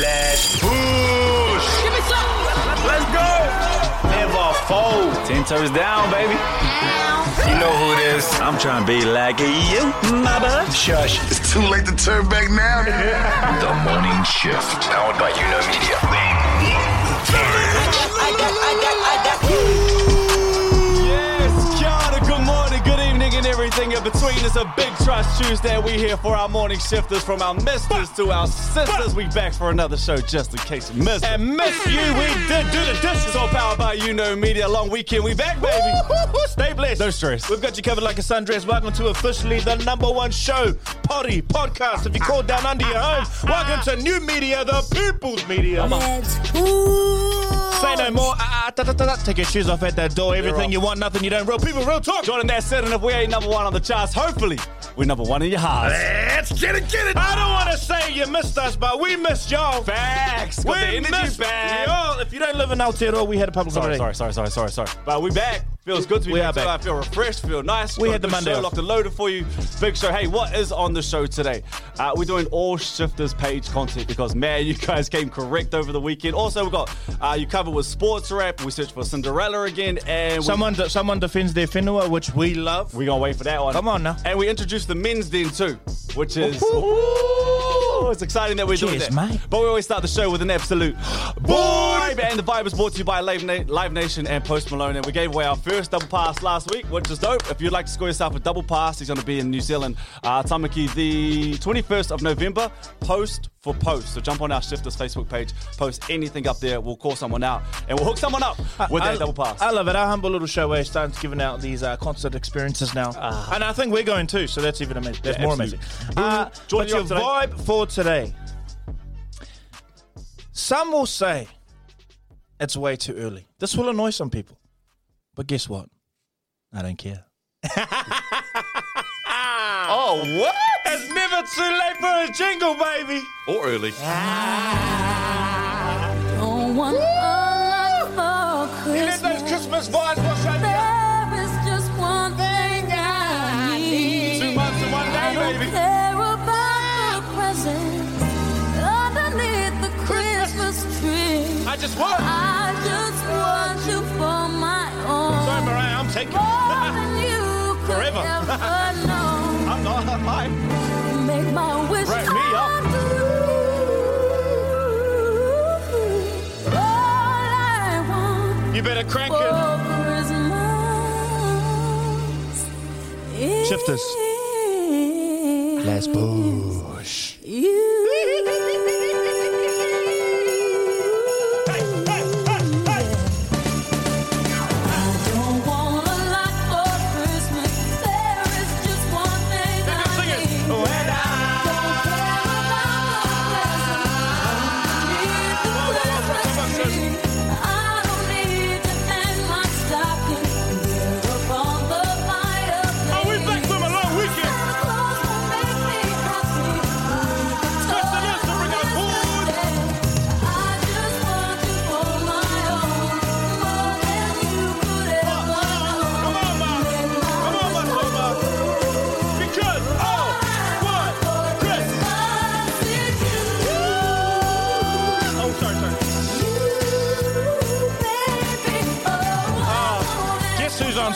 Let's push. Give me some. Let's go. Never fold. 10 toes down, baby. You know who it is. I'm trying to be like you, mama. Shush. It's too late to turn back now. The Morning Shift, powered by YouKnow Media. Yes, Kiana, good morning, good evening, and everything in between. It's a big trust Tuesday. We here for our morning shifters, from our misters to our sisters. We back for another show, just in case you missed it. And miss you, we did do the dishes. All powered by YouKnow Media. Long weekend, we back, baby. Stay blessed. No stress. We've got you covered like a sundress. Welcome to officially the number one show, Potty Podcast. If you call down under your home, welcome to new media, the people's media. Say no more. Take your shoes off at that door. Everything you want, nothing you don't. Real people, real talk. Jordan, that's it. And if we ain't number one on the charts, hopefully we're number one in your hearts. Let's get it, get it. I don't want to say you missed us, but we missed y'all. Facts. We missed y'all. If you don't live in Aotearoa, we had a public holiday. Sorry. But we back. Feels good to be back. I feel refreshed, feel nice. We had the Monday off. Locked and loaded for you. Big show. Hey, what is on the show today? We're doing all shifters page content because, man, you guys came correct over the weekend. Also, we've got you covered with sports rap. We search for Cinderella again. And someone defends their whenua, which we love. We're going to wait for that one. Come on now. And we introduced the men's den too, which is... Oh, it's exciting that we're doing that. Mate. But we always start the show with an absolute vibe. And the vibe is brought to you by Live Nation and Post Malone. And we gave away our first double pass last week, which is dope. If you'd like to score yourself a double pass, he's going to be in New Zealand, Tamaki, the 21st of November, Post for Post. So jump on our Shifters Facebook page, post anything up there. We'll call someone out and we'll hook someone up with that double pass. I love it. Our humble little show where starts giving out these concert experiences now. And I think we're going too, so that's even amazing. That's more amazing. But your vibe for today. Some will say it's way too early. This will annoy some people. But guess what? I don't care. Oh, what? It's never too late for a jingle, baby. Or early. I don't want a lot for Christmas. You let those Christmas vibes wash over you. There is just one thing I need. 2 months and 1 day, baby. Care about the presents underneath the Christmas tree. I just want you for my own. Sorry, Mariah, I'm taking you forever. I'm not on mine. Make my wish right, me up. All I want. You better crank it. Shifters. Let's push.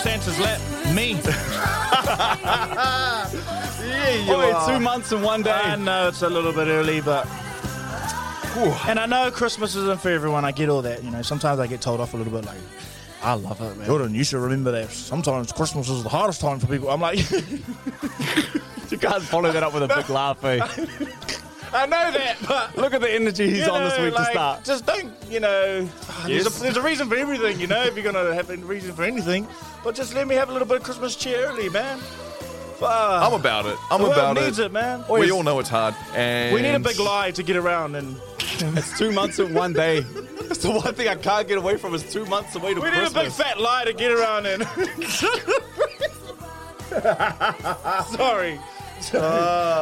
Santa's lap, me. Yeah, you are. 2 months and 1 day. I know it's a little bit early, but... Ooh. And I know Christmas isn't for everyone. I get all that. You know, sometimes I get told off a little bit like, I love it, man. Jordan, you should remember that sometimes Christmas is the hardest time for people. I'm like... You can't follow that up with a big laugh, eh? I know that, but... Look at the energy he's on this week, like, to start. Just don't, you know... Yes. There's a reason for everything, you know, if you're going to have a reason for anything. But just let me have a little bit of Christmas cheer early, man. I'm about it. I'm about it. The world needs it, man. We all know it's hard. And we need a big lie to get around. And it's 2 months and 1 day. That's the one thing I can't get away from is 2 months away to Christmas. We need a big fat lie to get around in. Sorry.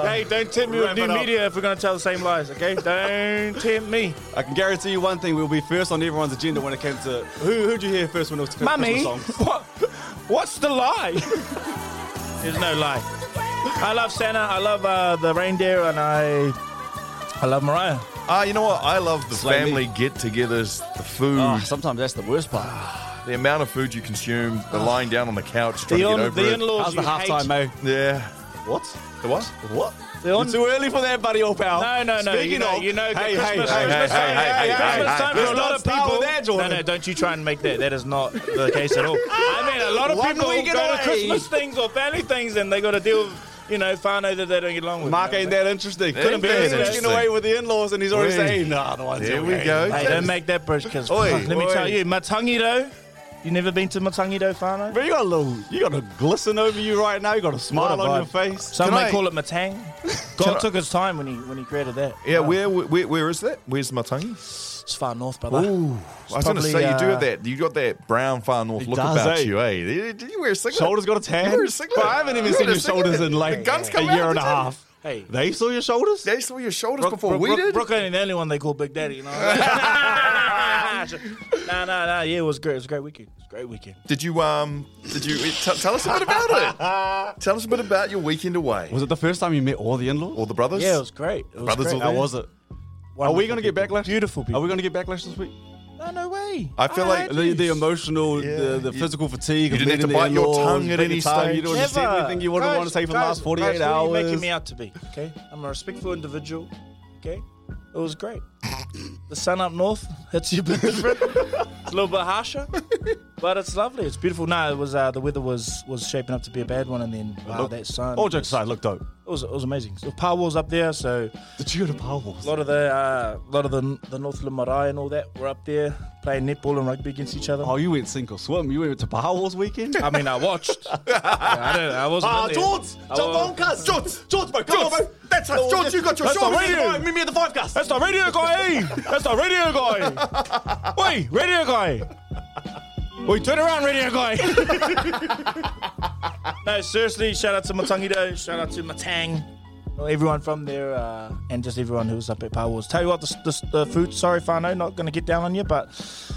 Hey, don't tempt me with new media if we're going to tell the same lies, okay? Don't tempt me. I can guarantee you one thing, we'll be first on everyone's agenda when it came to... Who'd you hear first when it was Christmas songs? What's the lie? There's no lie. I love Santa, I love the reindeer, and I I love Mariah. You know what? I love the family get-togethers, the food. Oh, sometimes that's the worst part. The amount of food you consume, the lying down on the couch trying to get over the in-laws. How's the halftime, mate? Yeah. What? The what? What? It's too early for that, buddy or pal. No. Speaking of, Christmas time for a lot of people. That, no, don't you try and make that. That is not the case at all. I mean, a lot of people go to Christmas things or family things and they got to deal with, you know, Fano that they don't get along with. Mark ain't that interesting. Couldn't be getting away with the in-laws and he's already saying, nah, the one's here. There we go. Hey, don't make that bridge because let me tell you, Matangi though. You never been to Matangi though, Fano? But you got a glisten over you right now. You got a smile on your face. Some may call it Matang. God took his time when he created that. Yeah, where is that? Where's Matangi? It's far north, brother. Ooh, I was going to say you do have that. You got that brown far north look about you, eh? Did you wear a singlet? Shoulders got a tan. You wear a singlet. But I haven't even seen your shoulders in like a year and a half. Hey, they saw your shoulders. They saw your shoulders before we did. Brooke ain't the only one they call Big Daddy, you know. No. Yeah, it was great. It was a great weekend. Did you tell us a bit about it? Tell us a bit about your weekend away. Was it the first time you met all the in-laws? All the brothers? Yeah, it was great. How was it? Wonderful. Are we going to get backlash? Beautiful people. Are we going to get backlash this week? No way. I feel like the emotional, the physical fatigue. You didn't have to bite your tongue at any stage. You don't understand anything you want to say for the last 48 hours. What are you making me out to be? Okay, I'm a respectful individual. Okay, it was great. The sun up north hits you a bit different. It's a little bit harsher, but it's lovely. It's beautiful. No, it was the weather was shaping up to be a bad one, and then that sun. All jokes aside, looked dope. It was amazing. So Power Wars up there. So did you go to Power Wars? A lot of the Northland Marae and all that were up there playing netball and rugby against each other. Oh, you went sink or swim. You went to Power Wars weekend. I mean, I watched. I wasn't. George, bro, come on, bro. That's us, George. You got your show. Meet me at the 5 cast. That's the radio guy. That's the radio guy. Wait, radio guy. Wait, turn around, radio guy. No, seriously, shout out to Matangi though. Shout out to Matang. Everyone from there and just everyone who was up at Power Wars. Tell you what, the food, sorry Fano, not going to get down on you, but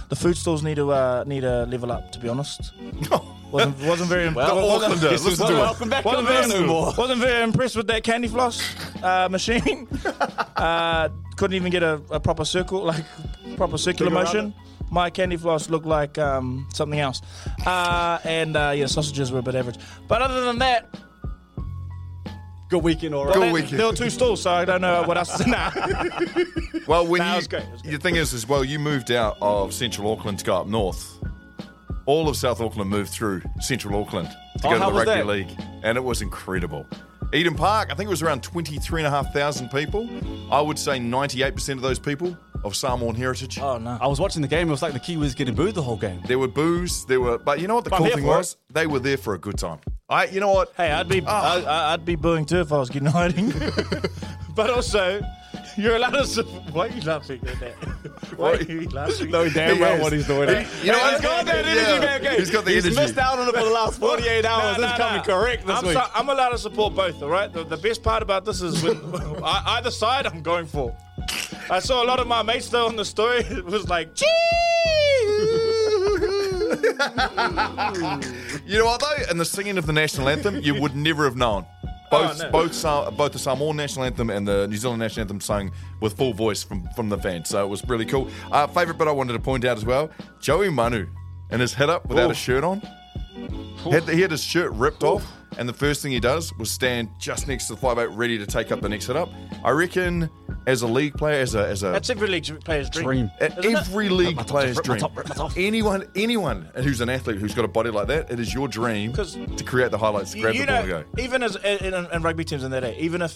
the food stalls need to level up, to be honest. Wasn't very impressed with that candy floss machine. Couldn't even get a proper circle, like proper circular motion. My candy floss looked like something else. And sausages were a bit average. But other than that, good weekend, all right. There were 2 stalls, so I don't know what else. Well, it was great. The thing is, well, you moved out of Central Auckland to go up north. All of South Auckland moved through Central Auckland to go to the rugby league, and it was incredible. Eden Park, I think it was around 23,500 people. I would say 98% of those people of Samoan heritage. Oh no! I was watching the game. It was like the Kiwis getting booed the whole game. There were boos. But you know what the cool thing was? They were there for a good time. You know what? Hey, I'd be booing too if I was getting hiding. But also, you're allowed to. Why are you laughing at that? Why are you laughing? No, damn well what he's doing. You know, he's got that energy back in. He's got the energy. He's missed out on it for the last 48 hours. It's coming correct this week. I'm allowed to support both, all right? The best part about this is when either side I'm going for. I saw a lot of my mates though on the story. It was like, cheese! You know what though? In the singing of the national anthem, you would never have known. Both the Samoan national anthem and the New Zealand national anthem sung with full voice from the fans. So it was really cool. Favourite bit I wanted to point out as well, Joey Manu and his hit up without a shirt on. He had his shirt ripped off, and the first thing he does was stand just next to the 5'8", ready to take up the next hit up. I reckon as a league player, that's every league player's dream. Every league player's dream. Anyone who's an athlete who's got a body like that, it is your dream to create the highlights, grab the ball and go. Even as in rugby teams in that day, even if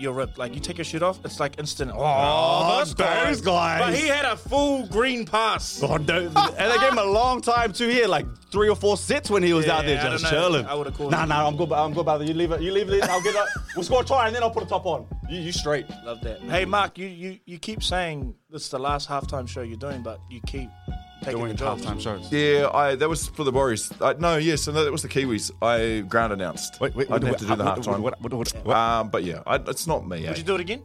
you're ripped, like you take your shirt off, it's like instant. Oh, those guys! But he had a full green pass. Oh, no. And they gave him a long time too. He had like 3 or 4 sets when he was out there just chilling. I would have called. No, I'm good, brother. You leave it. I'll get it. We'll score a try and then I'll put a top on. You straight. Love that. Hey, Mark, you keep saying this is the last halftime show you're doing, but you keep taking the job. Halftime shows. Yeah, that was for the Warriors. That was the Kiwis. I ground announced. Wait, I didn't have to do the halftime. What? But yeah, it's not me. Would you do it again?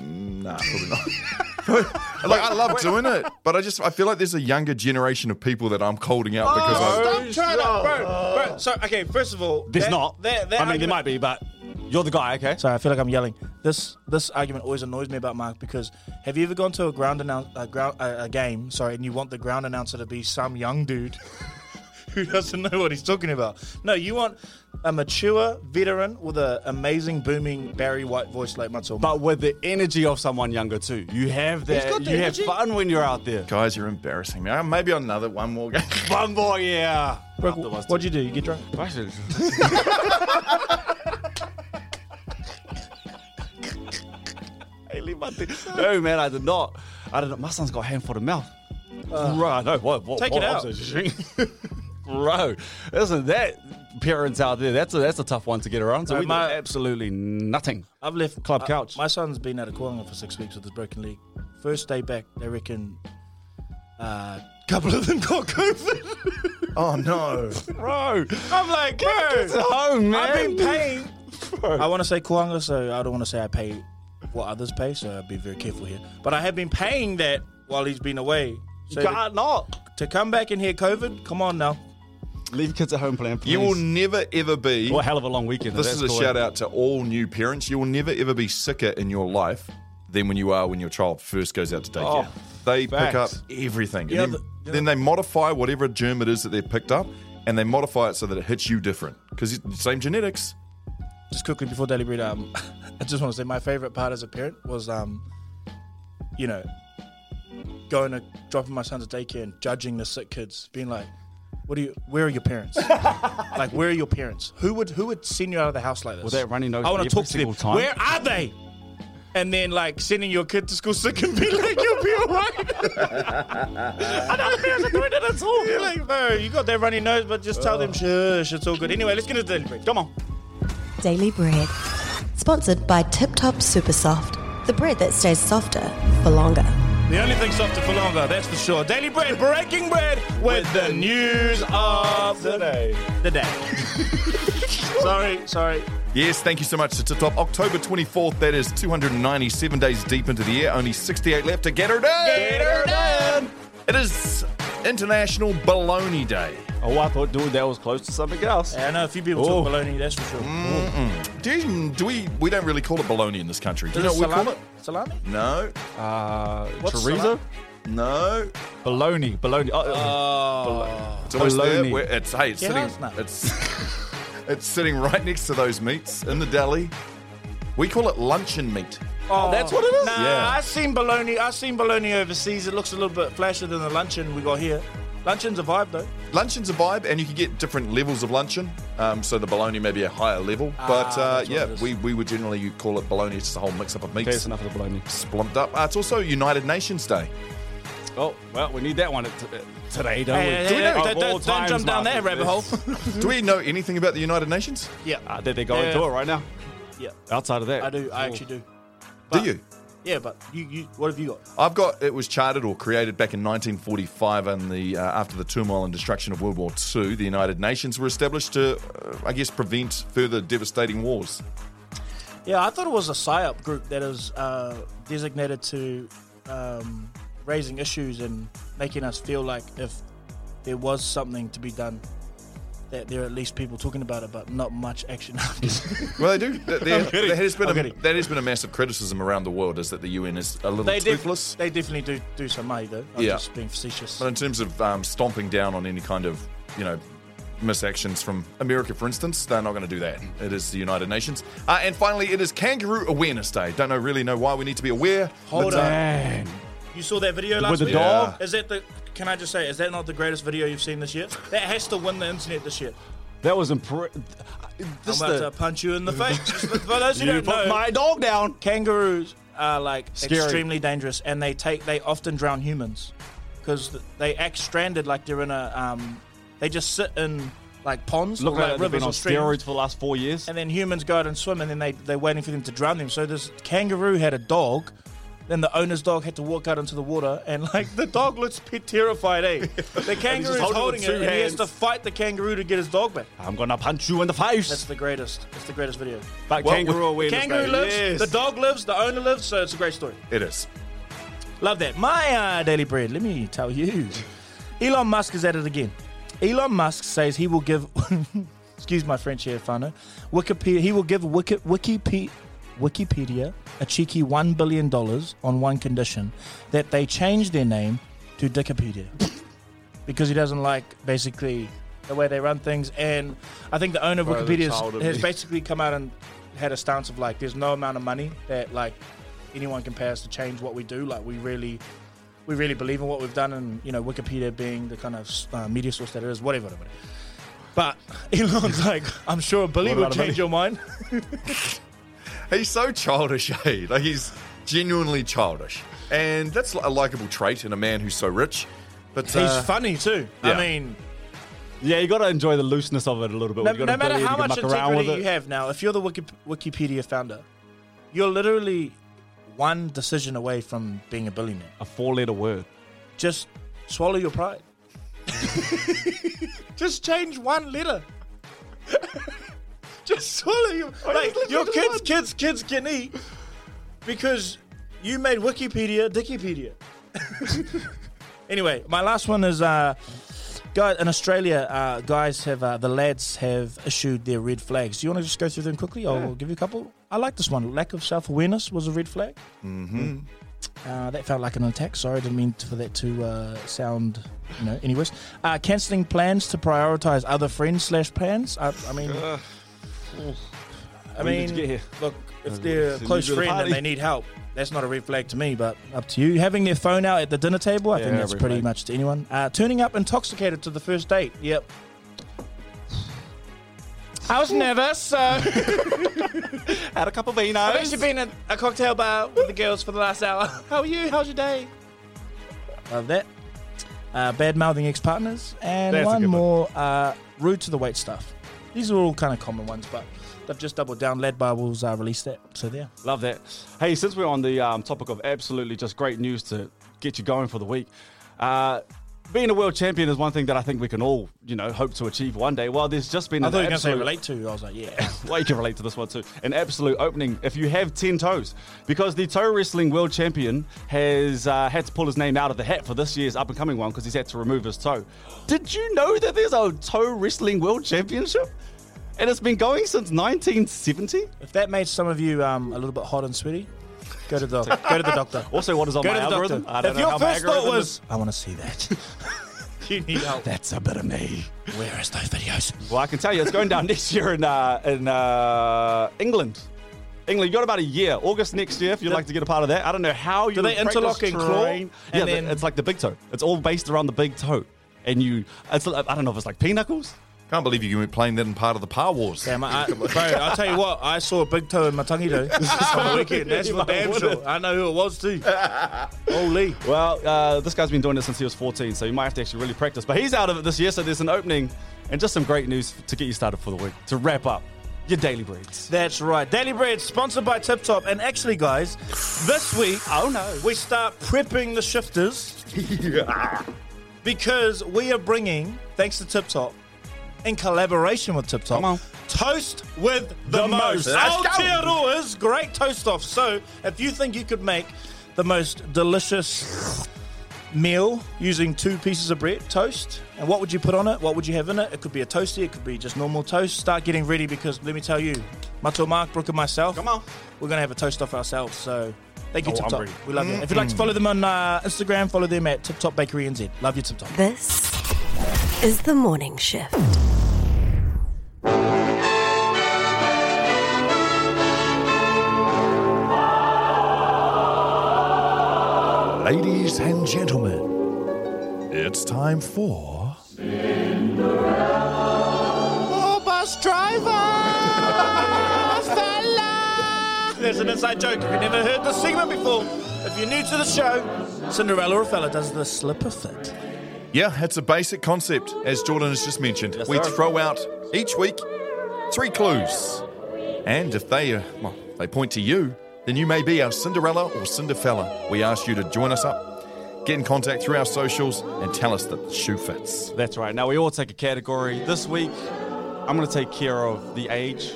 Nah, probably not. Like, I love doing it, but I feel like there's a younger generation of people that I'm holding out because stop trying to, bro. So, okay, first of all, there's not. There might be, but you're the guy, okay? Sorry, I feel like I'm yelling. This argument always annoys me about Mark, because have you ever gone to a game, and you want the ground announcer to be some young dude who doesn't know what he's talking about? No, you want a mature veteran with an amazing, booming Barry White voice like Matua Mark. But with the energy of someone younger too. You have that. You have fun when you're out there. Guys, you're embarrassing me. Maybe on another one more game. One more, yeah. Brooke, what'd you do? You get drunk? No, man, I did not. My son's got a hand for the mouth. Right, no, what? Take it out. Bro, isn't that parents out there? That's a tough one to get around. So we did absolutely nothing. I've left club couch. My son's been out of Kuanga for 6 weeks with his broken leg. First day back, they reckon couple of them got COVID. Oh no, bro! I'm like, bro, it's home, man. I've been paying. Bro. I want to say Kuanga, so I don't want to say I pay what others pay, so I'll be very careful here. But I have been paying that while he's been away. So to come back and hear COVID, come on now. Leave kids at home playing. You will never ever be. What a hell of a long weekend. This is a shout out to all new parents. You will never ever be sicker in your life than when your child first goes out to daycare. Oh, they pick up everything. Yeah, then they modify whatever germ it is that they've picked up, and they modify it so that it hits you different. Because same genetics. Just quickly before Daily Bread, I just want to say my favourite part as a parent was, going to dropping my son to daycare and judging the sick kids, being like, where are your parents? Like, where are your parents? Who would send you out of the house like this? Well, that runny nose. I want to talk to them. Time. Where are they? And then, sending your kid to school sick and be like, you'll be all right. I know the parents are doing it at all. You're like, bro, you got that runny nose, but just tell them, shush, it's all good. Anyway, let's get into Daily Bread. Come on. Daily Bread. Sponsored by Tip Top Super Soft. The bread that stays softer for longer. The only thing softer for longer, that's for sure. Daily Bread, breaking bread with the news of the day. Sorry. Yes, thank you so much to Tip Top. October 24th, that is 297 days deep into the year. Only 68 left to get her done. It is International Bologna Day. Oh, I thought, dude, that was close to something else. Yeah, I know a few people talk bologna, that's for sure. We don't really call it bologna in this country. Do you know what we call it? Salami? No. Chorizo? No. Bologna. It's almost bologna. There. It's sitting right next to those meats in the deli. We call it luncheon meat. Oh, that's what it is? Nah, yeah. I've seen bologna overseas. It looks a little bit flashier than the luncheon we got here. Luncheon's a vibe, though. Luncheon's a vibe, and you can get different levels of luncheon. So the bologna may be a higher level. But we would generally call it bologna. It's just a whole mix-up of meats. Okay, that's enough of the bologna. Splumped up. It's also United Nations Day. Oh, well, we need that one today, don't we? Don't jump down that rabbit hole. Do we know anything about the United Nations? Yeah. That they're going to it right now? Yeah. Outside of that? I do. I actually do. But, do you? Yeah, but you, what have you got? I've got, it was chartered or created back in 1945 in after the turmoil and destruction of World War II. The United Nations were established to, prevent further devastating wars. Yeah, I thought it was a PSYOP group that is designated to raising issues and making us feel like if there was something to be done, that there are at least people talking about it, but not much action. Well, they do. That has been a massive criticism around the world, is that the UN is a little toothless. They definitely do some money, though. I'm just being facetious. But in terms of stomping down on any kind of, misactions from America, for instance, they're not going to do that. It is the United Nations. And finally, it is Kangaroo Awareness Day. Don't really know why we need to be aware. Hold on. You saw that video last week? With the dog? Yeah. Can I just say, is that not the greatest video you've seen this year? That has to win the internet this year. That was impressive. I'm about to punch you in the face. For those who don't know, put my dog down. Kangaroos are scary. Extremely dangerous, and they often drown humans because they act stranded, like they're in a. They just sit in ponds. Look, like they've been on steroids for the last 4 years, and then humans go out and swim, and then they're waiting for them to drown them. So this kangaroo had a dog. Then the owner's dog had to walk out into the water, and the dog looks terrified, eh? The kangaroo's holding it, and he has to fight the kangaroo to get his dog back. I'm gonna punch you in the face. That's the greatest. It's the greatest video. But the kangaroo lives, the dog lives, the owner lives, so it's a great story. It is. Love that. My Daily Bread, let me tell you. Elon Musk is at it again. Elon Musk says he will give, excuse my French here, Fano, Wikipedia, Wikipedia a cheeky $1 billion on one condition, that they change their name to Dickipedia, because he doesn't like basically the way they run things. And I think the owner of Wikipedia has basically come out and had a stance of like, there's no amount of money that like anyone can pay us to change what we do. Like we really believe in what we've done, and you know, Wikipedia being the kind of media source that it is, whatever. But Elon's like, I'm sure Billy will change your mind. He's so childish, eh? Like, he's genuinely childish. And that's a likeable trait in a man who's so rich. But he's funny too. Yeah. I mean... yeah, you got to enjoy the looseness of it a little bit. No matter how much integrity you have now, if you're the Wikipedia founder, you're literally one decision away from being a billionaire. A four-letter word. Just swallow your pride. Just change one letter. Just swallow your... like, your kids can eat because you made Wikipedia Dickipedia. Anyway, my last one is... guys, in Australia, the lads have issued their red flags. Do you want to just go through them quickly? I'll give you a couple. I like this one. Lack of self-awareness was a red flag. Mm-hmm. That felt like an attack. Sorry, I didn't mean for that to sound, any worse. Cancelling plans to prioritise other friends /plans. Look, if they're a close friend and they need help, that's not a red flag to me, but up to you. Having their phone out at the dinner table, I think that's pretty much to anyone. Turning up intoxicated to the first date, yep. I was nervous, so... had a couple of vinos. I've actually been at a cocktail bar with the girls for the last hour. How are you? How's your day? Love that. Bad-mouthing ex-partners. And that's one more, rude to the wait staff. These are all kind of common ones, but... they've just doubled down. Lead Bibles released that. So there. Love that. Hey, since we're on the topic of absolutely just great news to get you going for the week, being a world champion is one thing that I think we can all, hope to achieve one day. Well, there's just been... I thought you were going to say relate to. I was like, yeah. Well, you can relate to this one too. An absolute opening if you have 10 toes. Because the toe wrestling world champion has had to pull his name out of the hat for this year's up-and-coming one because he's had to remove his toe. Did you know that there's a toe wrestling world championship? And it's been going since 1970. If that made some of you a little bit hot and sweaty, go to the doctor. Also, what is on my algorithm? I don't know how my algorithm was. I want to see that. You need help. That's a bit of me. Where is those videos? Well, I can tell you, it's going down next year in England. England, you got about a year. August next year, if you'd like to get a part of that. I don't know how you. Do they interlock and claw? And yeah, then... it's like the big toe. It's all based around the big toe, and you. I don't know if it's like pinocchles. Can't believe you can be playing that in part of the Power Wars. Damn, bro, I'll tell you what, I saw a big toe in Matangi though on the weekend. That's for damn sure. I know who it was too. Holy. Well, this guy's been doing it since he was 14, so you might have to actually really practice. But he's out of it this year, so there's an opening and just some great news to get you started for the week. To wrap up your Daily Breads. That's right. Daily Bread, sponsored by Tip Top. And actually, guys, this week, we start prepping the shifters because we are bringing, thanks to Tip Top, in collaboration with Tip Top, Toast with the Most. Aotearoa's great toast-off. So if you think you could make the most delicious meal using 2 pieces of bread, toast, and what would you put on it? What would you have in it? It could be a toasty. It could be just normal toast. Start getting ready because, let me tell you, Matua Mark, Brooke and myself, we're going to have a toast-off ourselves. So thank you, Tip Top. We love you. If you'd like to follow them on Instagram, follow them at Tip Top Bakery NZ. Love you, Tip Top. This is The Morning Shift. Ladies and gentlemen, it's time for Cinderella. Oh, bus driver! Fella! There's an inside joke. If you've never heard this segment before, if you're new to the show, Cinderella or Fella does the slipper fit. Yeah, it's a basic concept, as Jordan has just mentioned. Yes, we throw out, each week, 3 clues. And if they point to you, then you may be our Cinderella or Cinderfella. We ask you to join us up, get in contact through our socials, and tell us that the shoe fits. That's right. Now, we all take a category. This week, I'm going to take care of the age.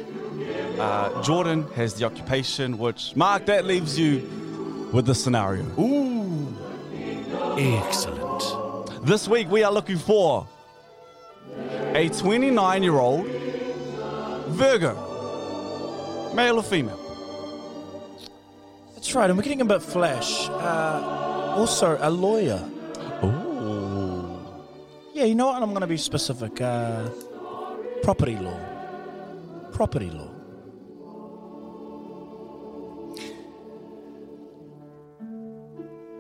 Jordan has the occupation, which, Mark, that leaves you with the scenario. Ooh, excellent. This week, we are looking for a 29-year-old Virgo, male or female, That's right, and we're getting a bit flash. Also, a lawyer. Ooh. Yeah, you know what? I'm going to be specific. Property law. Property law.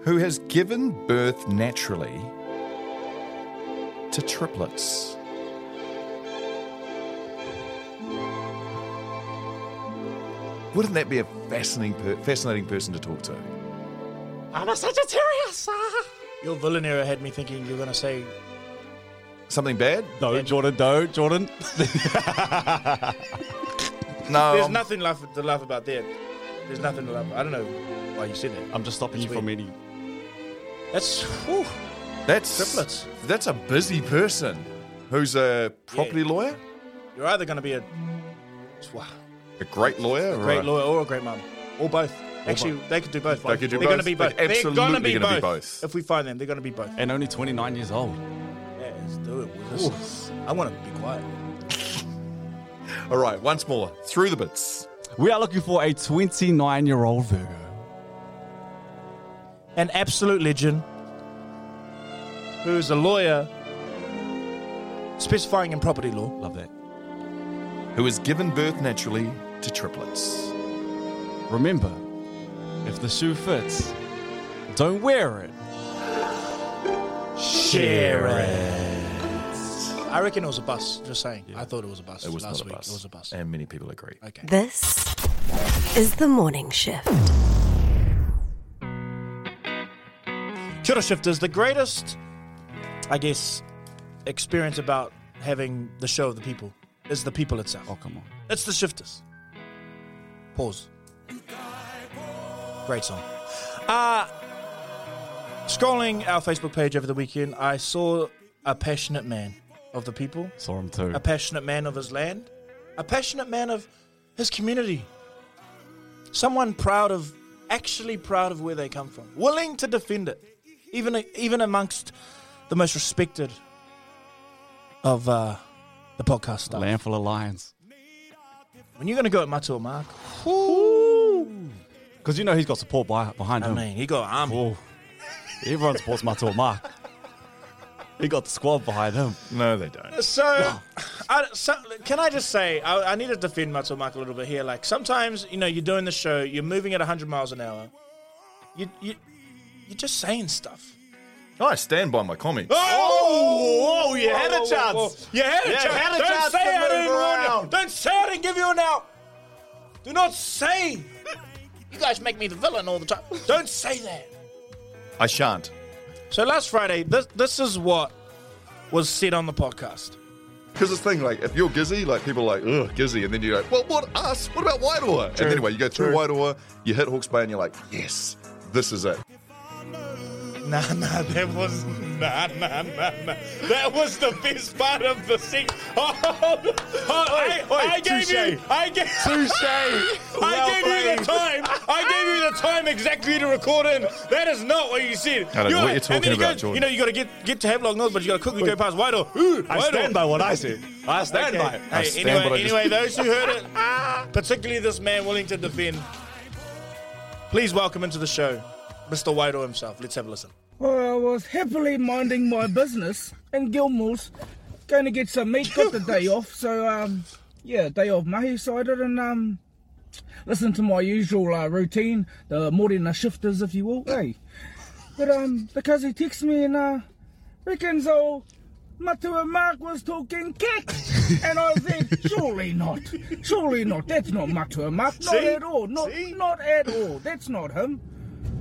Who has given birth naturally to triplets. Wouldn't that be a fascinating person to talk to? I'm a Sagittarius. Your villain era had me thinking you were going to say... something bad? No, Jordan, Jordan. No. There's nothing to laugh about there. There's nothing to laugh about. I don't know why you said that. I'm just stopping you from any... That's... Whew. That's triplets. That's a busy person who's a property lawyer. You're either going to be a great lawyer, or a great mum, or both. Actually, they could do both. They could do both. They're going to be both. Absolutely, they're going to be both. If we find them, they're going to be both. And only 29 years old. Yeah, let's do it. I want to be quiet. All right, once more through the bits. We are looking for a 29-year-old Virgo, an absolute legend. Who's a lawyer specifying in property law. Love that. Who has given birth naturally to triplets. Remember, if the shoe fits, don't wear it. Share it. I reckon it was a bus, just saying. Yeah. I thought it was a bus. It was last week. Bus. It was a bus. And many people agree. Okay. This is The Morning Shift. Kia ora, shifters. The greatest... I guess experience about having the show of the people is the people itself. Oh, come on. It's the shifters. Pause. Great song. Scrolling our Facebook page over the weekend, I saw a passionate man of the people. Saw him too. A passionate man of his land. A passionate man of his community. Someone proud of where they come from. Willing to defend it. Even amongst... the most respected of the podcast stuff. Landful of Lions. When you're going to go at Matua Mark? Because you know he's got support behind him. I mean, he got an army. Ooh. Everyone supports Matua Mark. He got the squad behind him. No, they don't. So can I just say, I need to defend Matua Mark a little bit here. Like, sometimes, you know, you're doing the show, you're moving at 100 miles an hour. You're just saying stuff. I stand by my comments. Oh, you had a chance. You had a chance. Don't say I didn't warn you. Don't say I didn't give you an out. Do not say. You guys make me the villain all the time. Don't say that. I shan't. So last Friday, this is what was said on the podcast. Because this thing, like, if you're Gizzy, like, people are like, ugh, Gizzy. And then you're like, well, what us? What about Wairoa? And anyway, you go through Wairoa, you hit Hawke's Bay, and you're like, yes, this is it. Nah. That was the best part of the scene. I gave you the time exactly to record in. That is not what you said. I don't know what you're talking about, Jordan. You know, you got to get to Havelock North, but you got to quickly go past Wairoa. I stand by what I said. I stand by it. Hey, anyway, those who heard it, particularly this man willing to defend, please welcome into the show Mr. Wairoa himself. Let's have a listen. Well, I was happily minding my business in Gilmore's, going to get some meat, got the day off, so, day off mahi, so I didn't listen to my usual routine, the morena shifters, if you will, eh? But, because he texts me and, reckons old Matua Mark was talking cat, and I said, surely not, that's not Matua Mark, not at all, that's not him.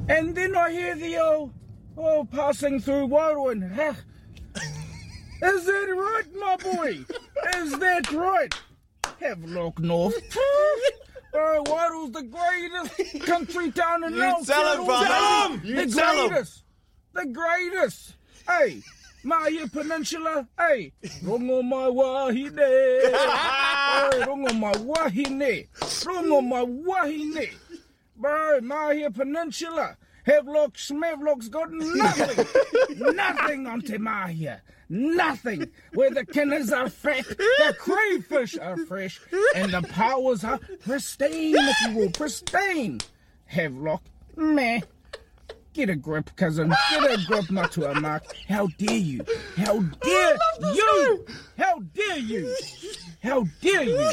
And then I hear the passing through Wairoa and is that right, my boy? Is that right? Havelock North. Wairoa's the greatest country town in North. The greatest. Hey, Mahia Peninsula. Hey, Rongo my wahine. Bro, Mahia Peninsula, Havelock, Smevlock's got nothing on Te Mahia. Nothing. Where the kenners are fat, the crayfish are fresh, and the powers are pristine, if you will, pristine. Havelock, Meh. Get a grip, cousin. Get a grip, Matua Mark. How dare you? How dare you? How dare you? How dare you?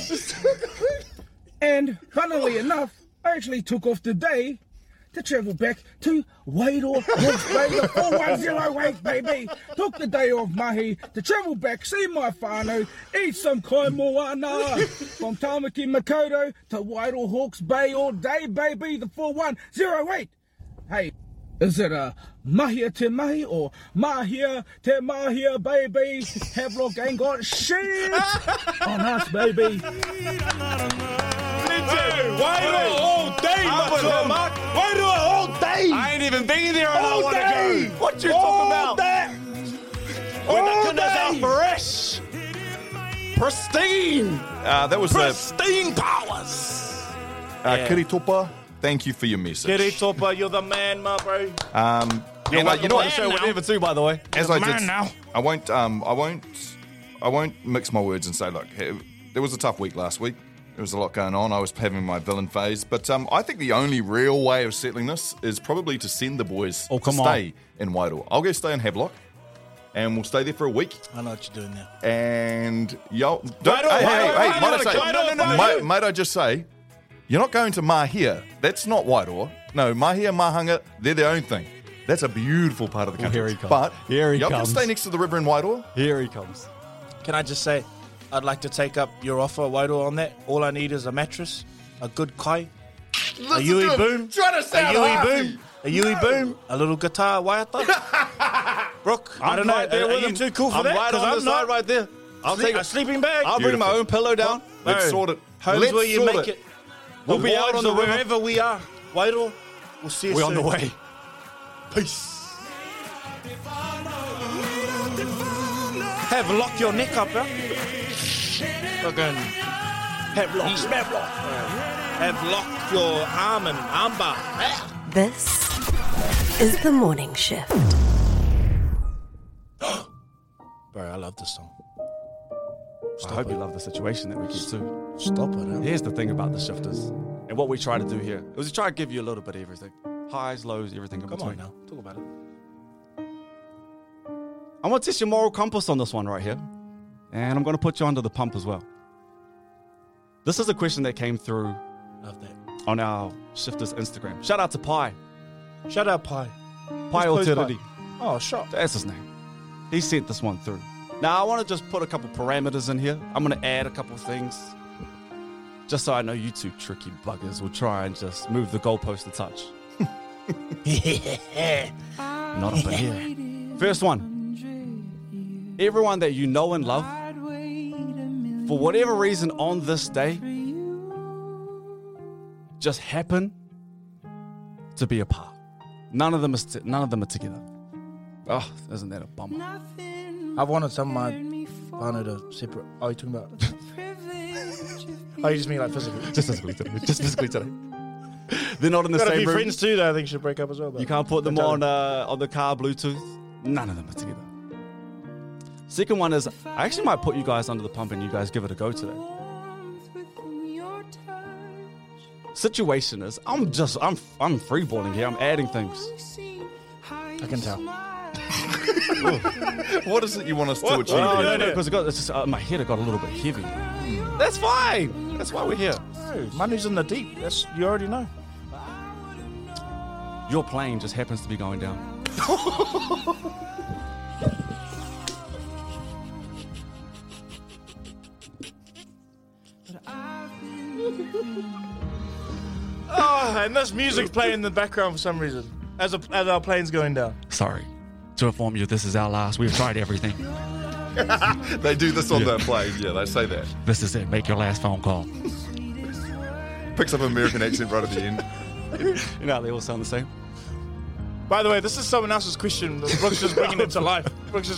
And funnily enough, I actually took off today to travel back to Wairoa, Hawke's Bay, the 4108, baby. Took the day off mahi to travel back, see my whānau, eat some kai moana. From Tāmaki Makoto to Wairoa, Hawke's Bay all day, baby, the 4108. Hey. Is it a Mahia Te Mahi or Mahia Te Mahia, baby? Havelock ain't got shit on us, baby. Wairoa all day, Matua Mark. Wairoa all day. I ain't even been there and all I want to go. What you talking about? All day. When all the goodness are fresh. Pristine. That was pristine powers. Yeah. Kiritopa. Thank you for your message. Kiritopa, you're the man, my bro. Yeah, like, you know what the show would ever do, by the way. As I did, now. I won't mix my words and say, look, there was a tough week last week. There was a lot going on. I was having my villain phase, but I think the only real way of settling this is probably to send the boys in Wairoa. I'll go stay in Havelock. And we'll stay there for a week. I know what you're doing now. And yo, might I just say? You're not going to Mahia. That's not Wairoa. No, Mahia, Mahanga, they're their own thing. That's a beautiful part of the country. Here he comes. But y'all can stay next to the river in Wairoa. Here he comes. Can I just say, I'd like to take up your offer, Wairoa, on that. All I need is a mattress, a good kai, a yui boom, a little guitar, waiata. Brooke, I don't know. Are you too cool for that? I'm right on the side right there. I'll take a sleeping bag. I'll bring my own pillow down. Let's sort it. Home's where you make it. We'll be out on the river. Wherever we are, Wairoa, we'll see you soon. We're on the way. Peace. Have lock your neck up, bro. Fucking Havelock, Havelock. Have lock your arm and armbar. This is The Morning Shift. Bro, I love this song. Stop I hope it. You love the situation that we keep to. Stop it. Huh? Here's the thing about the shifters and what we try to do here is we try to give you a little bit of everything. Highs, lows, everything. Come on now. Talk about it. I'm going to test your moral compass on this one right here. And I'm going to put you under the pump as well. This is a question that came through on our shifters Instagram. Shout out to Pi. Shout out Pi. Pi Alterity. Oh, shot. That's his name. He sent this one through. Now, I want to just put a couple parameters in here. I'm going to add a couple things. Just so I know you two tricky buggers will try and just move the goalpost a touch. Not up in here. First one. Everyone that you know and love, for whatever reason on this day, just happen to be apart. None of them are together. Oh, isn't that a bummer? I've wanted some of my partner to separate. Oh, you're talking about... oh, you just mean like physically? Just physically today. Just physically today. They're not in the same room. Got a few friends too that I think should break up as well. You can't put them on the car Bluetooth. None of them are together. Second one is, I actually might put you guys under the pump and you guys give it a go today. Situation is, I'm freeballing here. I'm adding things. I can tell. What is it you want us to achieve? Oh, no, because my head got a little bit heavy. That's fine. That's why we're here. No, money's in the deep. You already know. Your plane just happens to be going down. And this music's playing in the background for some reason as our plane's going down. Sorry to inform you, this is our last. We've tried everything. They do this on their plane. Yeah, they say that. This is it. Make your last phone call. Picks up an American accent right at the end. You know, they all sound the same. By the way, this is someone else's question. Brooke's just bringing it to life. Okay,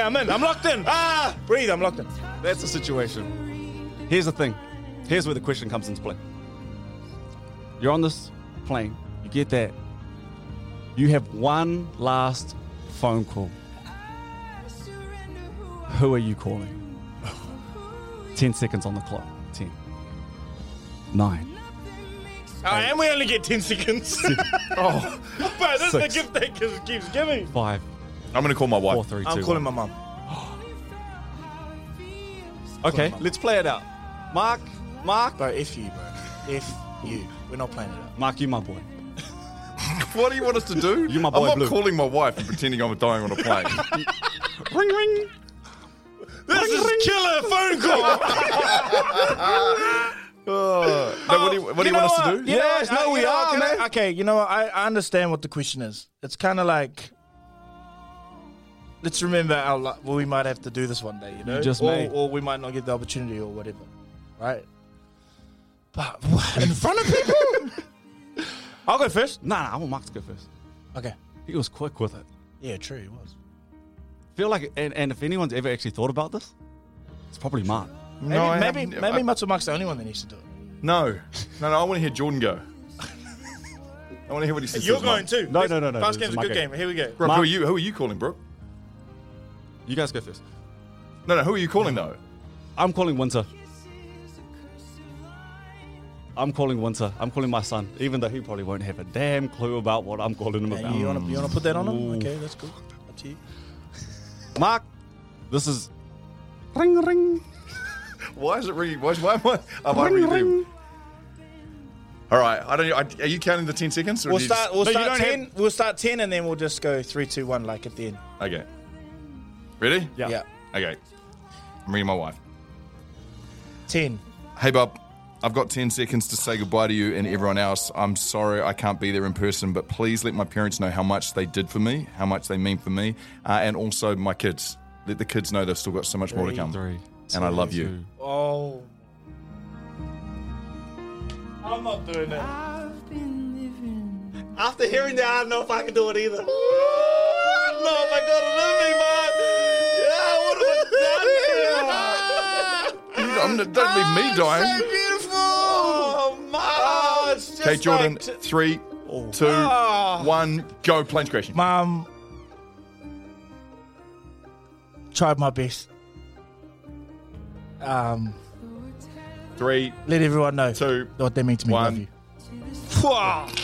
I'm in. I'm locked in. Breathe, I'm locked in. That's the situation. Here's the thing. Here's where the question comes into play. You're on this plane. You get that. You have one last phone call. Who are you calling? 10 seconds on the clock. 10, 9, And we only get 10 seconds. Oh, but this is the gift that keeps giving. 5. I'm going to call my wife. 4, 3, 2, I'm calling 1. My mum. Okay, let's play it out. Mark. Bro, F you. F you. We're not playing it out. Mark, you my boy. What do you want us to do? You my boy. I'm not calling my wife and pretending I'm dying on a plane. Ring, ring. This is killer phone call. What do you want us to do? We are. Okay, you know what? I understand what the question is. It's kind of like, let's remember our life. Well, we might have to do this one day, you know? Or we might not get the opportunity or whatever, right? But what, in front of people? I'll go first. Nah, I want Mark to go first. Okay. He was quick with it. Yeah, true, he was. Feel like, and if anyone's ever actually thought about this, it's probably Mark. Maybe Matua Mark's the only one that needs to do it. No, I want to hear Jordan go. I want to hear what he says. You're going too. No. Fast game's a good game. Here we go. Brooke, who are you calling, Brooke? You guys go first. No, who are you calling though? I'm calling Winter. I'm calling my son, even though he probably won't have a damn clue about what I'm calling him about. You want to put that on him? Okay, that's cool. Up to you. Mark, this is ring ring. Why is it ringing? Why am I? Ring. All right. I don't. Are you counting the 10 seconds? We'll start 10. We'll start 10, and then we'll just go 3, 2, 1, like at the end. Okay. Ready? Yeah. Okay. I'm ringing my wife. 10. Hey, bub. I've got 10 seconds to say goodbye to you and everyone else. I'm sorry I can't be there in person, but please let my parents know how much they did for me, how much they mean for me, and also my kids. Let the kids know they've still got so much more to come. 3, 2, and I love you. Oh. I'm not doing it. I've been living. After hearing that, I don't know if I can do it either. I don't know if I got it in me, man. That'd be me dying. So beautiful. Okay, Jordan, like 3, 2, 1, go. Planes crashing. Mum, tried my best. 3. Let everyone know 2 what they mean to me. 1. Love you.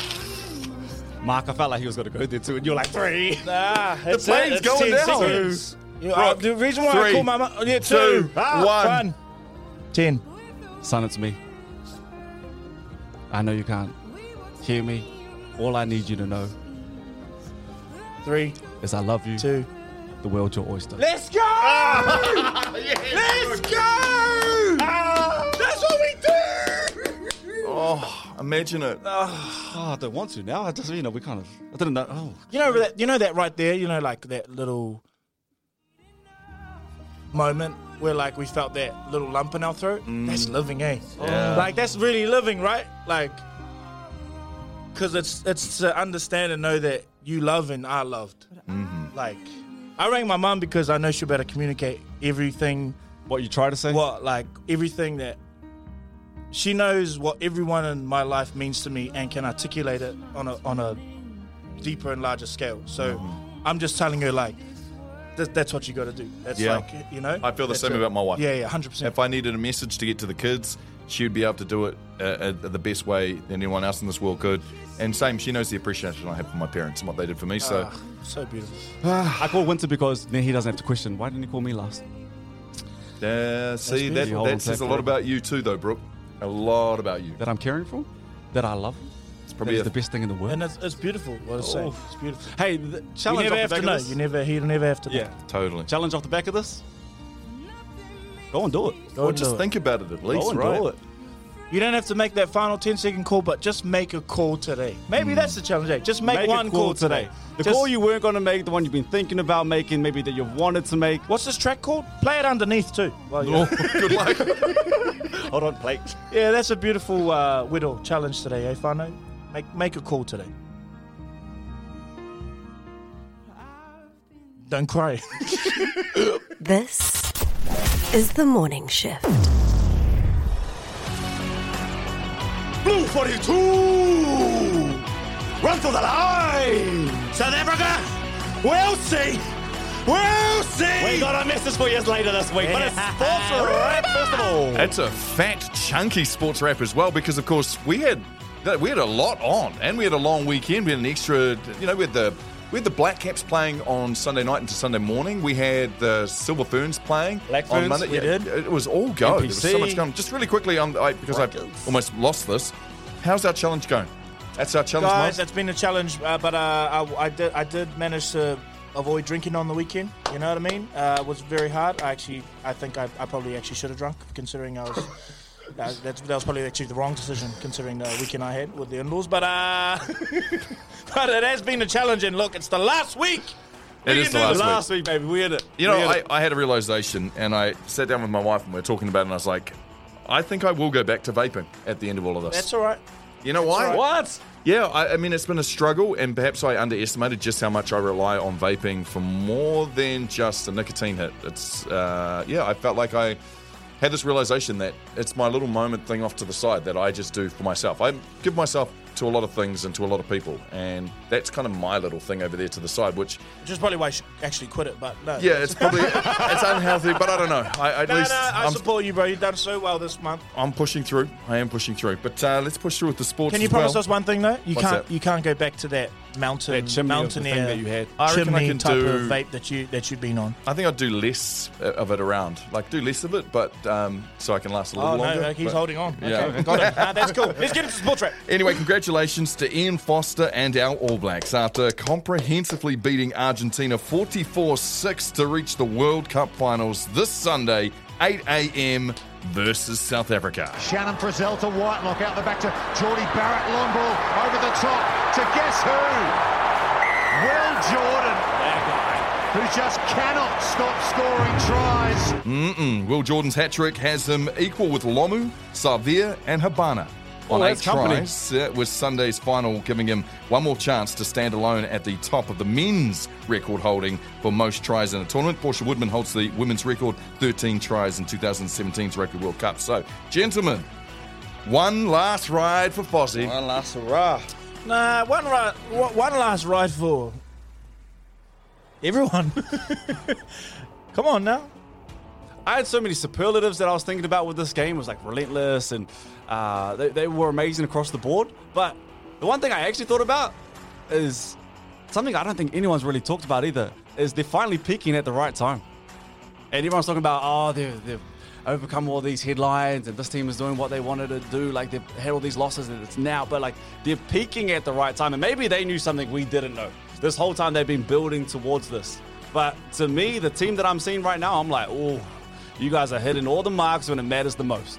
Mark, I felt like he was going to go there too, and you're like 3. Nah, the plane's going down. Rock, the reason why 3, I call my mum. Yeah, 2, 1. 10. Son, it's me. I know you can't hear me. All I need you to know. 3. Is I love you. 2. The world's your oyster. Let's go! Yes. Let's go! That's what we do! Oh, imagine it. Oh, I don't want to now. I just, we kind of, I didn't know. Oh. You know that right there, like that little moment where we felt that little lump in our throat. That's living, eh? Yeah. That's really living, right? Because it's to understand and know that you love and are loved. Mm-hmm. I rang my mum because I know she'll better communicate everything. What you try to say? Everything that she knows what everyone in my life means to me and can articulate it on a deeper and larger scale. So I'm just telling her that's what you got to do. That's I feel the same about my wife. Yeah, 100%. If I needed a message to get to the kids, she would be able to do it the best way than anyone else in this world could. And same, she knows the appreciation I have for my parents and what they did for me. So beautiful. I call Winter because then he doesn't have to question, why didn't you call me last? See, that says a lot about you too, though, Brooke. A lot about you. That I'm caring for, that I love. Probably the best thing in the world. And it's beautiful. What I say. It's beautiful. Hey, challenge off the back of this. He'll never have to know. Yeah, totally. Challenge off the back of this. Go and do it. Or just think about it at least, right? Go and do it. You don't have to make that final 10-second call, but just make a call today. Maybe that's the challenge, eh? Just make one call today. The call you weren't going to make, the one you've been thinking about making, maybe that you've wanted to make. What's this track called? Play it underneath too. Well, good luck. Hold on, play. Yeah, that's a beautiful Whittle challenge today, eh, Fano? Make a call today. Don't cry. This is the morning shift. Blue 42! Run for the line! South Africa! We'll see! We got a message for you later this week, but it's sports rap, first of all. It's a fat, chunky sports rap as well, because, of course, we had We had a lot on, and we had a long weekend. We had an extra, you know, we had the Black Caps playing on Sunday night into Sunday morning. We had the Silver Ferns playing on Monday. We did. It was all go. NPC. There was so much going on. Just really quickly, because Breakers. I've almost lost this. How's our challenge going? That's our challenge, guys. That's been a challenge, but I did manage to avoid drinking on the weekend. You know what I mean? It was very hard. I think I probably actually should have drunk, considering I was. That was probably actually the wrong decision, considering the weekend I had with the in-laws. But it has been a challenge, and look, it's the last week. It is the last week, baby. We had it. I had a realization, and I sat down with my wife, and we were talking about it, and I was like, I think I will go back to vaping at the end of all of this. That's all right. You know why? Right. What? Yeah, I mean, it's been a struggle, and perhaps I underestimated just how much I rely on vaping for more than just a nicotine hit. It's, I felt like I had this realization that it's my little moment thing off to the side that I just do for myself. I give myself to a lot of things and to a lot of people, and that's kind of my little thing over there to the side, which is probably why I should actually quit it, but no. Yeah, it's probably it's unhealthy, but I don't know. I support you, bro. You've done so well this month. I'm pushing through. I am pushing through, but let's push through with the sports. Can you promise us one thing though? You can't go back to that mountaineer that you had. I reckon I can type of vape that you'd been on. I think I'd do less of it around, like do less of it, but so I can last a little longer. No, he's holding on. Okay, yeah. Got it. That's cool. Let's get into the sports track. Anyway, congratulations to Ian Foster and our All Blacks after comprehensively beating Argentina 44-6 to reach the World Cup finals this Sunday, 8 a.m. versus South Africa. Shannon Frizzell to Whitelock, out the back to Geordie Barrett, long ball over the top to guess who? Well, Jordan, who just cannot stop scoring tries. Will Jordan's hat-trick has him equal with Lomu, Savia and Habana on 8 tries, with Sunday's final giving him one more chance to stand alone at the top of the men's record holding for most tries in a tournament. Portia Woodman holds the women's record, 13 tries in 2017's Rugby World Cup. So, gentlemen, one last ride for Fozzie. One last hurrah. Nah, one last ride for everyone. Come on now. I had so many superlatives that I was thinking about with this game. It was like relentless, and they were amazing across the board. But the one thing I actually thought about is something I don't think anyone's really talked about either, is they're finally peaking at the right time. And everyone's talking about, they've overcome all these headlines, and this team is doing what they wanted to do. Like, they've had all these losses, and it's now. But, like, they're peaking at the right time. And maybe they knew something we didn't know. This whole time they've been building towards this. But to me, the team that I'm seeing right now, I'm like, you guys are hitting all the marks when it matters the most.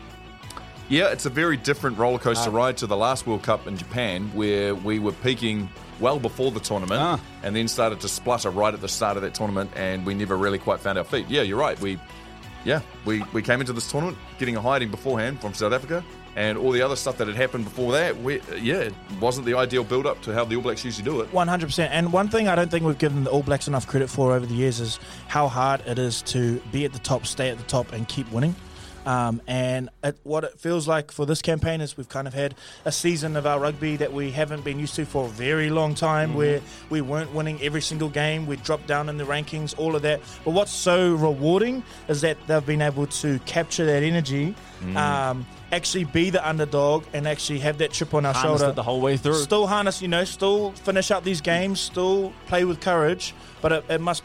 Yeah, it's a very different roller coaster ride to the last World Cup in Japan, where we were peaking well before the tournament and then started to splutter right at the start of that tournament, and we never really quite found our feet. Yeah, you're right. We came into this tournament getting a hiding beforehand from South Africa, and all the other stuff that had happened before that, it wasn't the ideal build-up to how the All Blacks usually do it. 100%. And one thing I don't think we've given the All Blacks enough credit for over the years is how hard it is to be at the top, stay at the top, and keep winning. What it feels like for this campaign is we've kind of had a season of our rugby that we haven't been used to for a very long time, where we weren't winning every single game, we dropped down in the rankings, all of that. But what's so rewarding is that they've been able to capture that energy, actually be the underdog, and actually have that chip on our shoulder the whole way through. Still harness, still finish out these games, still play with courage, but it must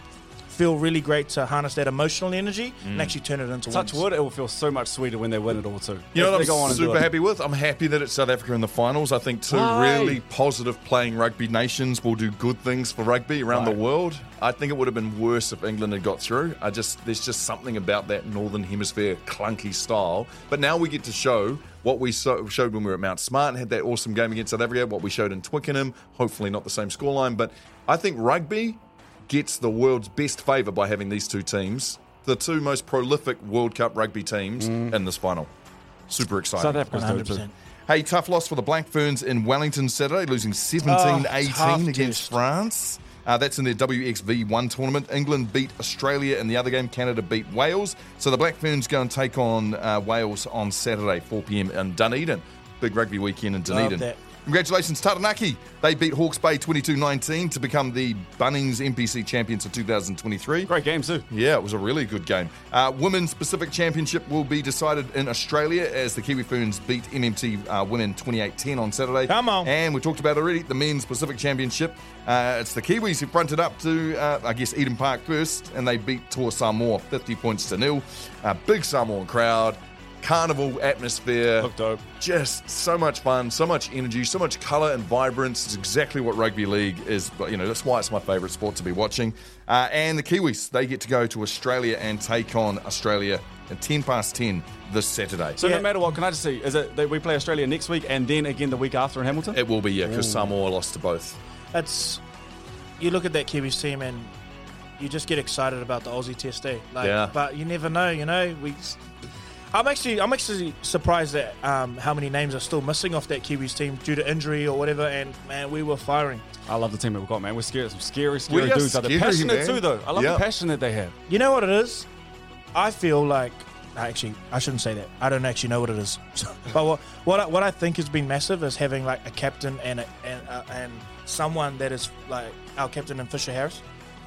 feel really great to harness that emotional energy and actually turn it into wins. Touch wood, it will feel so much sweeter when they win it all too. You know what I'm super happy with? I'm happy that it's South Africa in the finals. I think two really positive playing rugby nations will do good things for rugby around the world. I think it would have been worse if England had got through. There's just something about that Northern Hemisphere clunky style. But now we get to show what we showed when we were at Mount Smart and had that awesome game against South Africa, what we showed in Twickenham, hopefully not the same scoreline. But I think rugby gets the world's best favour by having these two teams, the two most prolific World Cup rugby teams in this final. Super exciting. South Africa's 100%. Hey, tough loss for the Black Ferns in Wellington Saturday, losing 17-18 against France. That's in their WXV1 tournament. England beat Australia in the other game. Canada beat Wales. So the Black Ferns go and take on Wales on Saturday, 4 p.m. in Dunedin. Big rugby weekend in Dunedin. Love that. Congratulations, Taranaki. They beat Hawke's Bay 22-19 to become the Bunnings NPC champions of 2023. Great game, too. Yeah, it was a really good game. Women's Pacific Championship will be decided in Australia as the Kiwi Ferns beat MMT women 28-10 on Saturday. Come on. And we talked about already the Men's Pacific Championship. It's the Kiwis who fronted up to, I guess, Eden Park first, and they beat Tor Samoa 50-0. Big Samoan crowd. Carnival atmosphere. Looked dope. Just so much fun, so much energy, so much colour and vibrance. It's exactly what rugby league is. You know, that's why it's my favourite sport to be watching. And the Kiwis, they get to go to Australia and take on Australia at 10:10 this Saturday. So no matter what, can I just see, is it that we play Australia next week and then again the week after in Hamilton? It will be, yeah, because Samoa lost to both. It's, you look at that Kiwis team and you just get excited about the Aussie Test, eh? Like, yeah. But you never know, you know. I'm actually surprised at how many names are still missing off that Kiwis team due to injury or whatever. And man, we were firing. I love the team that we've got, man. We're scared. Some scary dudes. They're passionate too, though. I love the passion that they have. You know what it is? I feel like actually I shouldn't say that. I don't actually know what it is. But what I think has been massive is having like a captain and someone that is like our captain in Fisher Harris.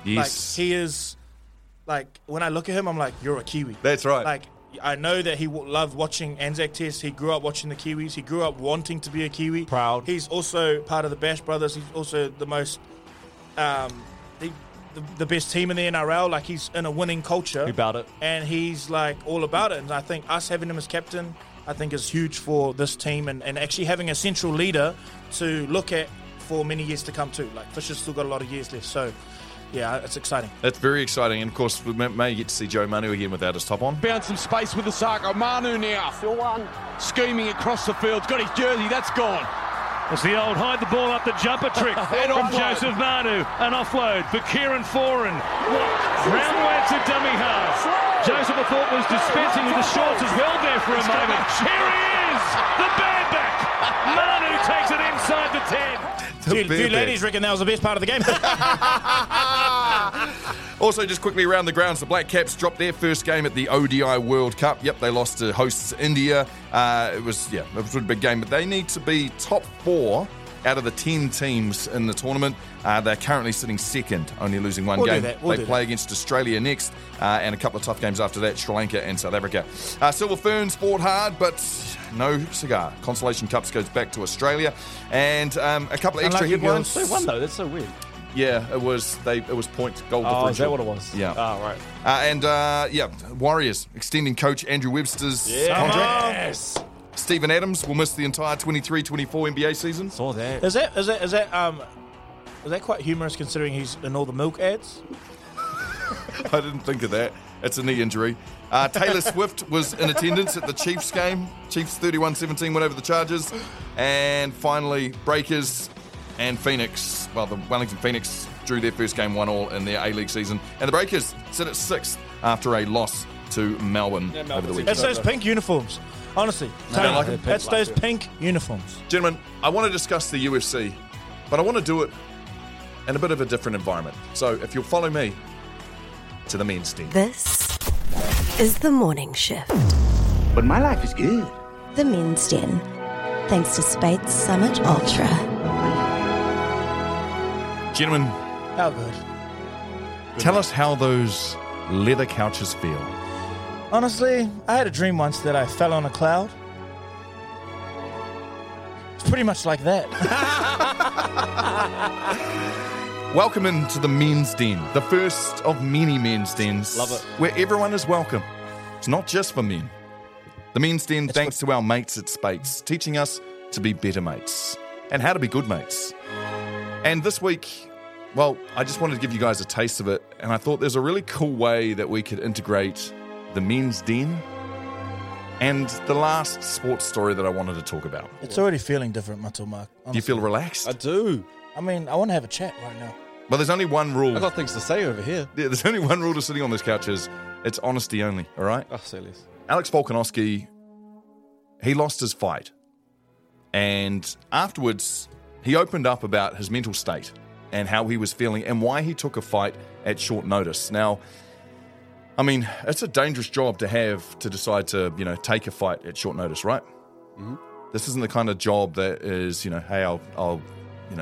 Yes, like, he is. Like when I look at him, I'm like, you're a Kiwi. That's right. Like. I know that he loved watching Anzac Test. He grew up watching the Kiwis. He grew up wanting to be a Kiwi. Proud. He's also part of the Bash Brothers. He's also the most, the best team in the NRL. Like, he's in a winning culture. About it. And he's, like, all about it. And I think us having him as captain, I think, is huge for this team. And actually having a central leader to look at for many years to come, too. Like, Fisher's still got a lot of years left, so... yeah, it's exciting. That's very exciting. And, of course, we may get to see Joey Manu again without his top on. Bound some space with the Sarko. Manu now. Still one. Scheming across the field. Got his jersey. That's gone. It's the old hide the ball up the jumper trick from Joseph Manu. An offload for Kieran Foran. Round wave to dummy half. Joseph, I thought, was dispensing with the shorts as well there for a moment. Here he is. The bad back. Manu takes it inside the 10. Two ladies reckon that was the best part of the game. Also, just quickly around the grounds, the Black Caps dropped their first game at the ODI World Cup. Yep, they lost to hosts India. It was a big game, but they need to be top four out of the 10 teams in the tournament. They're currently sitting second, only losing one game. They play against Australia next, and a couple of tough games after that, Sri Lanka and South Africa. Silver Ferns fought hard, but no cigar. Consolation Cups goes back to Australia. And a couple of extra headlines. They won, though. That's so weird. Yeah, it was point goal differential. Oh, is that what it was? Yeah. Oh, right. Warriors extending coach Andrew Webster's contract. Yes! Stephen Adams will miss the entire 23-24 NBA season. Saw that. Is that quite humorous considering he's in all the milk ads? I didn't think of that. It's a knee injury. Taylor Swift was in attendance at the Chiefs game. Chiefs 31-17 went over the Chargers. And finally, Breakers and Phoenix. Well, the Wellington Phoenix drew their first game 1-1 in their A-League season. And the Breakers sit at 6th after a loss to Melbourne over the weekend. It's those pink uniforms. Honestly, that's those pink uniforms. Gentlemen, I want to discuss the UFC, but I want to do it in a bit of a different environment. So if you'll follow me to the men's team. This is The Morning Shift. But my life is good. The Men's Den. Thanks to Spates Summit Ultra. Gentlemen. How good. Tell us how those leather couches feel. Honestly, I had a dream once that I fell on a cloud. It's pretty much like that. Welcome into the men's den, the first of many men's dens. Love it. Where everyone is welcome. It's not just for men. The men's den, thanks to our mates at Spates, teaching us to be better mates and how to be good mates. And this week, well, I just wanted to give you guys a taste of it, and I thought there's a really cool way that we could integrate the men's den and the last sports story that I wanted to talk about. It's already feeling different, Matua Mark. Do you feel relaxed? I do. I mean, I want to have a chat right now. Well, there's only one rule. I've got things to say over here. Yeah, there's only one rule to sitting on this couch is it's honesty only, all right? Oh, say less. Alex Volkanovsky, he lost his fight. And afterwards, he opened up about his mental state and how he was feeling and why he took a fight at short notice. Now, I mean, it's a dangerous job to have to decide to, you know, take a fight at short notice, right? Mm-hmm. This isn't the kind of job that is, you know, hey, I'll do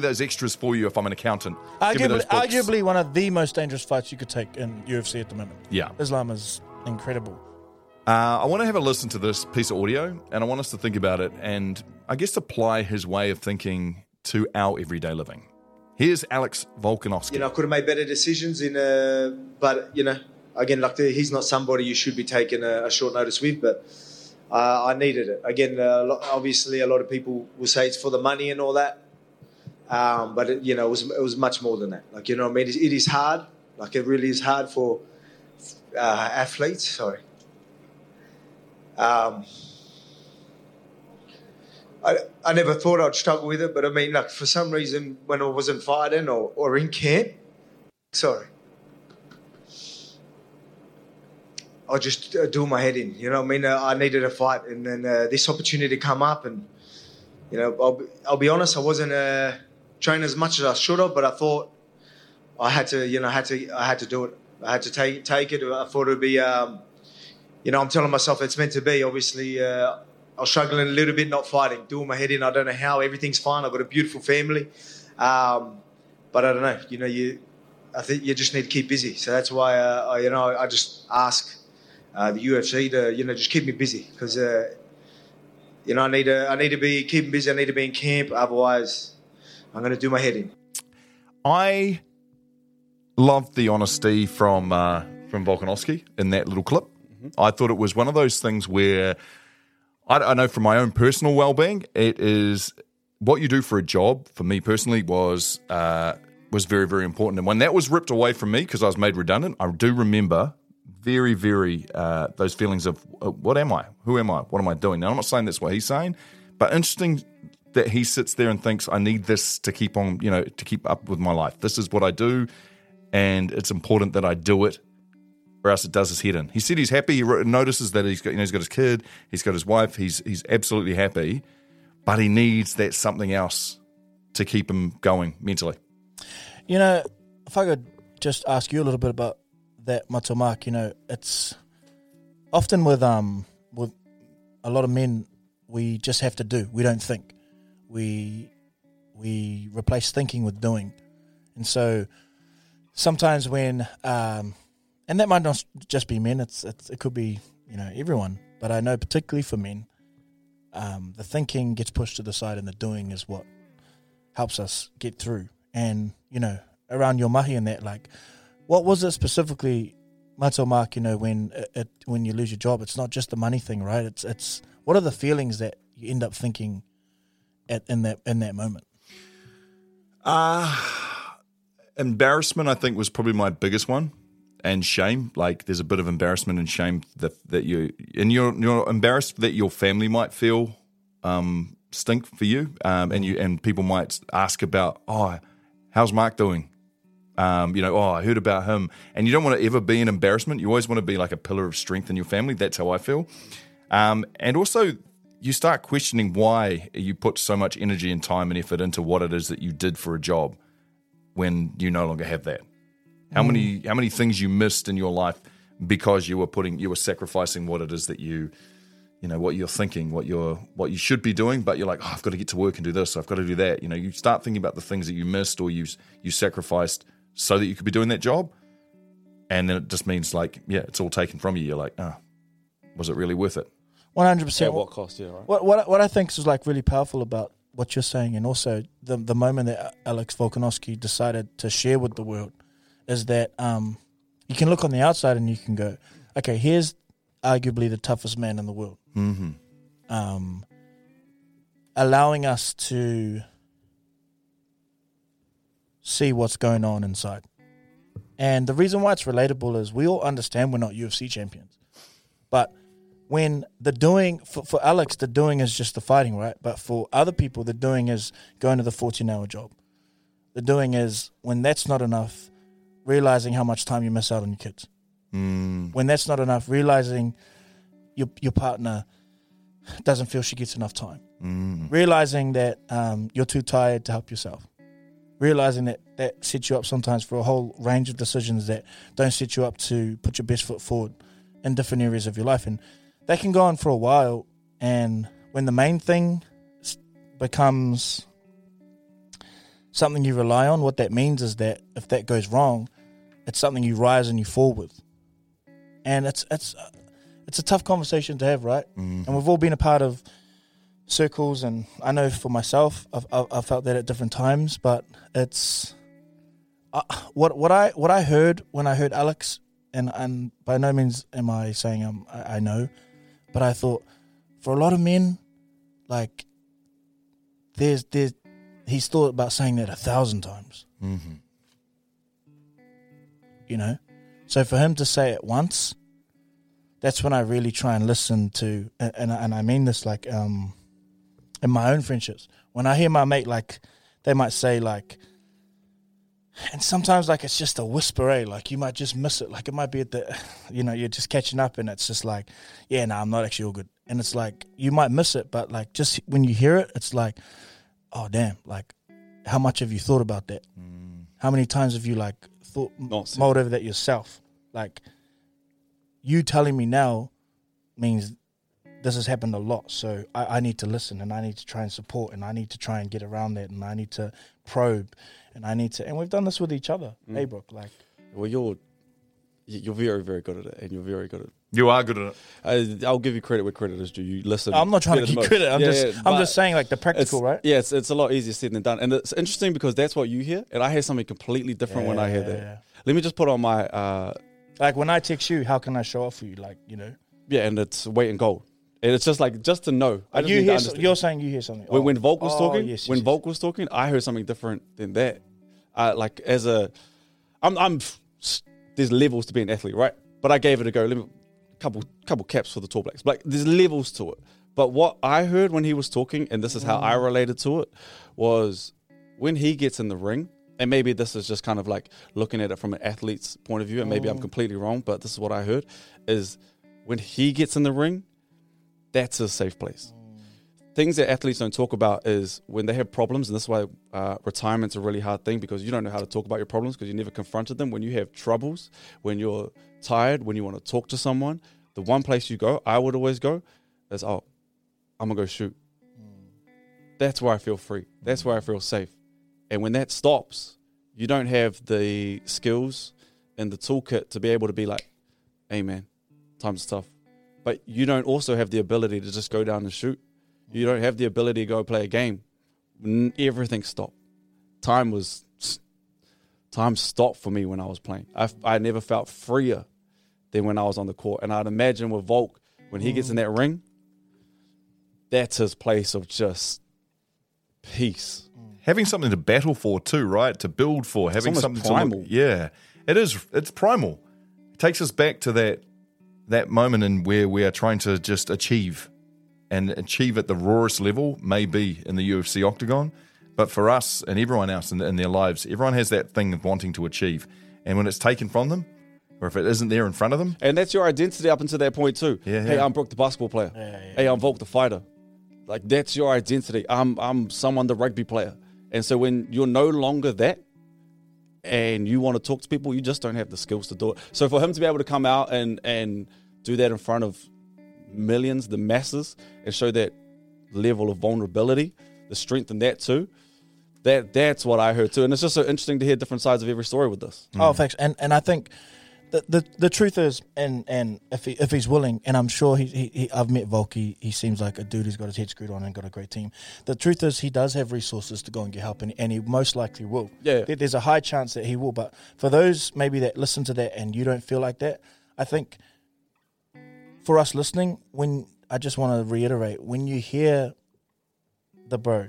those extras for you if I'm an accountant. Arguably one of the most dangerous fights you could take in UFC at the moment. Yeah. Islam is incredible. I want to have a listen to this piece of audio, and I want us to think about it and, I guess, apply his way of thinking to our everyday living. Here's Alex Volkanovsky. You know, I could have made better decisions, but, you know, again, like he's not somebody you should be taking a short notice with, but I needed it. Again, obviously, a lot of people will say it's for the money and all that, but, you know, it was much more than that. Like, you know what I mean? It is hard. Like, it really is hard for athletes. Sorry. I never thought I'd struggle with it, but I mean, like, for some reason, when I wasn't fighting or in camp, sorry, I just do my head in, you know what I mean? I needed a fight, and then this opportunity come up, and, you know, I'll be honest, I wasn't training as much as I should have, but I thought I had to, you know, I had to do it. I had to take it. I thought it would be... you know, I'm telling myself it's meant to be. Obviously, I was struggling a little bit, not fighting, doing my head in. I don't know how. Everything's fine. I've got a beautiful family. But I don't know. You know, I think you just need to keep busy. So that's why, I just ask the UFC to, you know, just keep me busy. Because, you know, I need to be keeping busy. I need to be in camp. Otherwise, I'm going to do my head in. I love the honesty from Volkanovsky in that little clip. I thought it was one of those things where I know from my own personal well-being, it is what you do for a job. For me personally, was very, very important. And when that was ripped away from me because I was made redundant, I do remember very, very those feelings of what am I? Who am I? What am I doing? Now I'm not saying that's what he's saying, but interesting that he sits there and thinks I need this to keep on, you know, to keep up with my life. This is what I do, and it's important that I do it. Or else it does his head in. He said he's happy. He notices that he's got his kid, he's got his wife. He's absolutely happy, but he needs that something else to keep him going mentally. You know, if I could just ask you a little bit about that, Matua Mark. You know, it's often with a lot of men, we just have to do. We don't think. We replace thinking with doing, and so sometimes when and that might not just be men. It could be, you know, everyone. But I know particularly for men, the thinking gets pushed to the side and the doing is what helps us get through. And, you know, around your mahi and that, like, what was it specifically, Matua Mark, you know, when you lose your job? It's not just the money thing, right? It's what are the feelings that you end up thinking in that moment? Embarrassment, I think, was probably my biggest one. And shame, like there's a bit of embarrassment and shame that you're embarrassed that your family might feel stink for you, and people might ask about, oh, how's Mark doing? You know, oh, I heard about him, and you don't want to ever be an embarrassment. You always want to be like a pillar of strength in your family. That's how I feel, and also you start questioning why you put so much energy and time and effort into what it is that you did for a job when you no longer have that. How many things you missed in your life because you were sacrificing what it is that you know what you're thinking, what you should be doing, but you're like, oh, I've got to get to work and do this, I've got to do that. You know, you start thinking about the things that you missed or you sacrificed so that you could be doing that job, and then it just means like, yeah, it's all taken from you. You're like, oh, was it really worth it? 100%. At what cost? Yeah, right. What I think is like really powerful about what you're saying, and also the moment that Alex Volkanovsky decided to share with the world, is that you can look on the outside and you can go, okay, here's arguably the toughest man in the world. Mm-hmm. Allowing us to see what's going on inside. And the reason why it's relatable is we all understand we're not UFC champions. But when the doing, for Alex, the doing is just the fighting, right? But for other people, the doing is going to the 14-hour job. The doing is, when that's not enough, realizing how much time you miss out on your kids. Mm. When that's not enough, realizing your partner doesn't feel she gets enough time. Mm. Realizing that you're too tired to help yourself. Realizing that sets you up sometimes for a whole range of decisions that don't set you up to put your best foot forward in different areas of your life. And that can go on for a while. And when the main thing becomes something you rely on, what that means is that if that goes wrong, it's something you rise and you fall with. And it's a tough conversation to have, right? Mm-hmm. And we've all been a part of circles, and I know for myself, I've felt that at different times. But it's what I heard when I heard Alex, and by no means am I saying I know, but I thought for a lot of men, like there's he's thought about saying that 1,000 times, mm-hmm. you know. So for him to say it once, that's when I really try and listen to, and I mean this like in my own friendships. When I hear my mate, like, they might say, like, and sometimes, like, it's just a whisper, eh? Like, you might just miss it. Like, it might be at the, you know, you're just catching up, and it's just like, yeah, no, I'm not actually all good. And it's like, you might miss it, but, like, just when you hear it, it's like, oh, damn, like, how much have you thought about that? Mm. Muhow many times have you, like, thought, mulled over that yourself? Like, you telling me now means this has happened a lot, so I need to listen, and I need to try and support, and I need to try and get around that, and I need to probe, and I need to, and we've done this with each other, hey, Brooke, like. Well, you're very, very good at it, and you're very good at it. You are good at it. I'll give you credit where credit is due. You listen. I'm not trying to give credit. I'm just saying, like, the practical, right? Yeah, it's a lot easier said than done, and it's interesting because that's what you hear, and I hear something completely different when I hear that. Yeah. Let me just put on my like, when I text you, how can I show off for you? Like, you know. Yeah, and it's weight and gold. And it's just like, just to know. You're saying you hear something. When Volk was talking, Volk was talking, I heard something different than that. Like, as a, I'm there's levels to be an athlete, right? But I gave it a go. Couple caps for the Tall Blacks. Like, there's levels to it. But what I heard when he was talking, and this is how I related to it, was when he gets in the ring. And maybe this is just kind of like looking at it from an athlete's point of view, and maybe I'm completely wrong, but this is what I heard, is when he gets in the ring, that's a safe place. Things that athletes don't talk about is when they have problems, and this is why retirement's a really hard thing, because you don't know how to talk about your problems because you never confronted them. When you have troubles, when you're tired, when you want to talk to someone, the one place you go, I would always go, is, oh, I'm going to go shoot. That's where I feel free. That's where I feel safe. And when that stops, you don't have the skills and the toolkit to be able to be like, hey, man, times are tough. But you don't also have the ability to just go down and shoot. You don't have the ability to go play a game. Everything stopped. Time stopped for me when I was playing. I never felt freer than when I was on the court. And I'd imagine with Volk, when he gets in that ring, that's his place of just peace. Having something to battle for too, right? To build for, having something primal. Yeah, it is. It's primal. It takes us back to that moment in where we are trying to just achieve, and achieve at the rawest level, maybe in the UFC octagon, but for us and everyone else in their lives, everyone has that thing of wanting to achieve, and when it's taken from them, or if it isn't there in front of them, and that's your identity up until that point too. Yeah, hey, I'm Brooke, the basketball player. Yeah, yeah. Hey, I'm Volk, the fighter. Like, that's your identity. I'm someone, the rugby player. And so when you're no longer that and you want to talk to people, you just don't have the skills to do it. So for him to be able to come out and do that in front of millions, the masses, and show that level of vulnerability, the strength in that too, that's what I heard too. And it's just so interesting to hear different sides of every story with this. Oh, thanks. And I think the truth is, and if he's willing, and I'm sure he I've met Volky, he seems like a dude who's got his head screwed on and got a great team. The truth is, he does have resources to go and get help, and he most likely will. Yeah. There's a high chance that he will. But for those maybe that listen to that and you don't feel like that, I think for us listening, when I just want to reiterate, when you hear the bro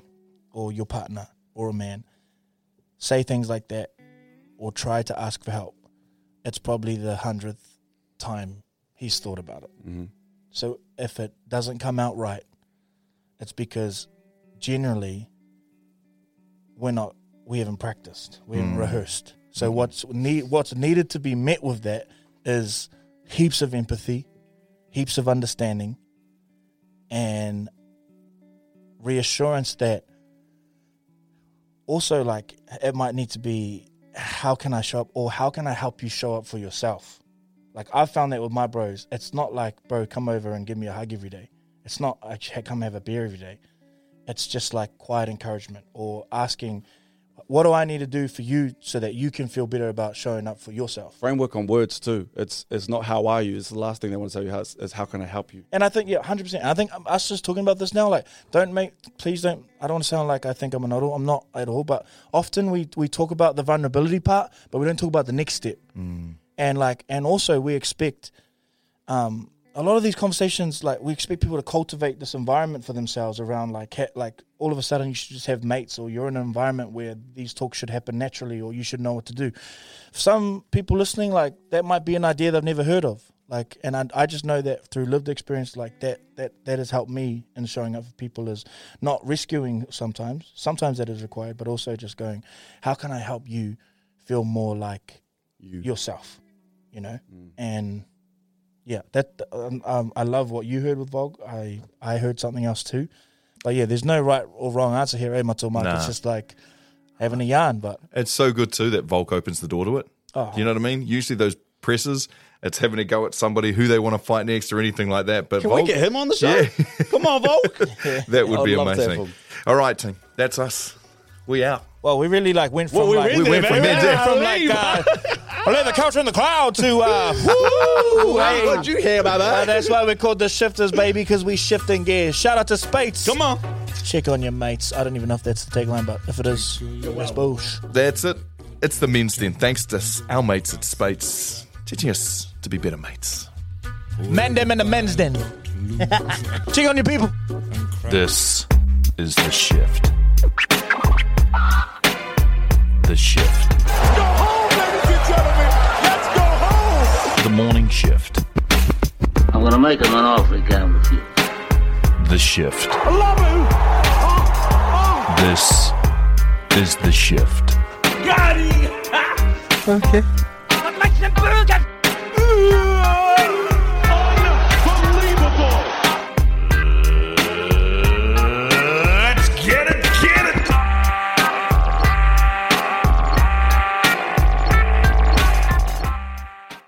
or your partner or a man say things like that or try to ask for help, it's probably the 100th time he's thought about it. Mm-hmm. So if it doesn't come out right, it's because generally we haven't practiced, we haven't rehearsed. So what's needed to be met with that is heaps of empathy, heaps of understanding, and reassurance that also, like, it might need to be, how can I show up, or how can I help you show up for yourself? Like, I found that with my bros. It's not like, bro, come over and give me a hug every day. It's not, I come have a beer every day. It's just like quiet encouragement or asking, what do I need to do for you so that you can feel better about showing up for yourself? Framework on words too. It's not how are you. It's the last thing they want to tell you is how can I help you? And I think, yeah, 100%. I think us just talking about this now, like, I don't want to sound like I think I'm an adult. I'm not at all. But often we talk about the vulnerability part, but we don't talk about the next step. Mm. And like, and also we expect, a lot of these conversations, like we expect people to cultivate this environment for themselves around like all of a sudden you should just have mates or you're in an environment where these talks should happen naturally or you should know what to do. For some people listening, like that might be an idea they've never heard of. Like, and I just know that through lived experience, like that has helped me in showing up for people is not rescuing sometimes that is required, but also just going, how can I help you feel more like yourself, you know? Mm. And yeah, that I love what you heard with Volk. I heard something else too. But yeah, there's no right or wrong answer here, eh, Matua Mark? Nah. It's just like having a yarn. But it's so good too that Volk opens the door to it. Oh. Do you know what I mean? Usually those presses, it's having a go at somebody who they want to fight next or anything like that. But Volk, we get him on the show? Yeah. Come on, Volk. Yeah. That would be amazing. All right, team. That's us. We out. Well, we really like went from I love the culture in the cloud to woo, hey. What'd you hear about that? That's why we're called the Shifters, baby, because we shift in gears. Shout out to Spates. Come on. Check on your mates. I don't even know if that's the tagline, but if it is, it's bullsh. That's it. It's the men's then. Thanks to our mates at Spates, teaching us to be better mates. Man them in the men's den. Check on your people. This is The Shift. The Shift. Go home, ladies and gentlemen. Let's go home. The Morning Shift. I'm going to make him an offer again with you. The Shift. I love you. Oh. This is The Shift. Got it. Okay. I like the burger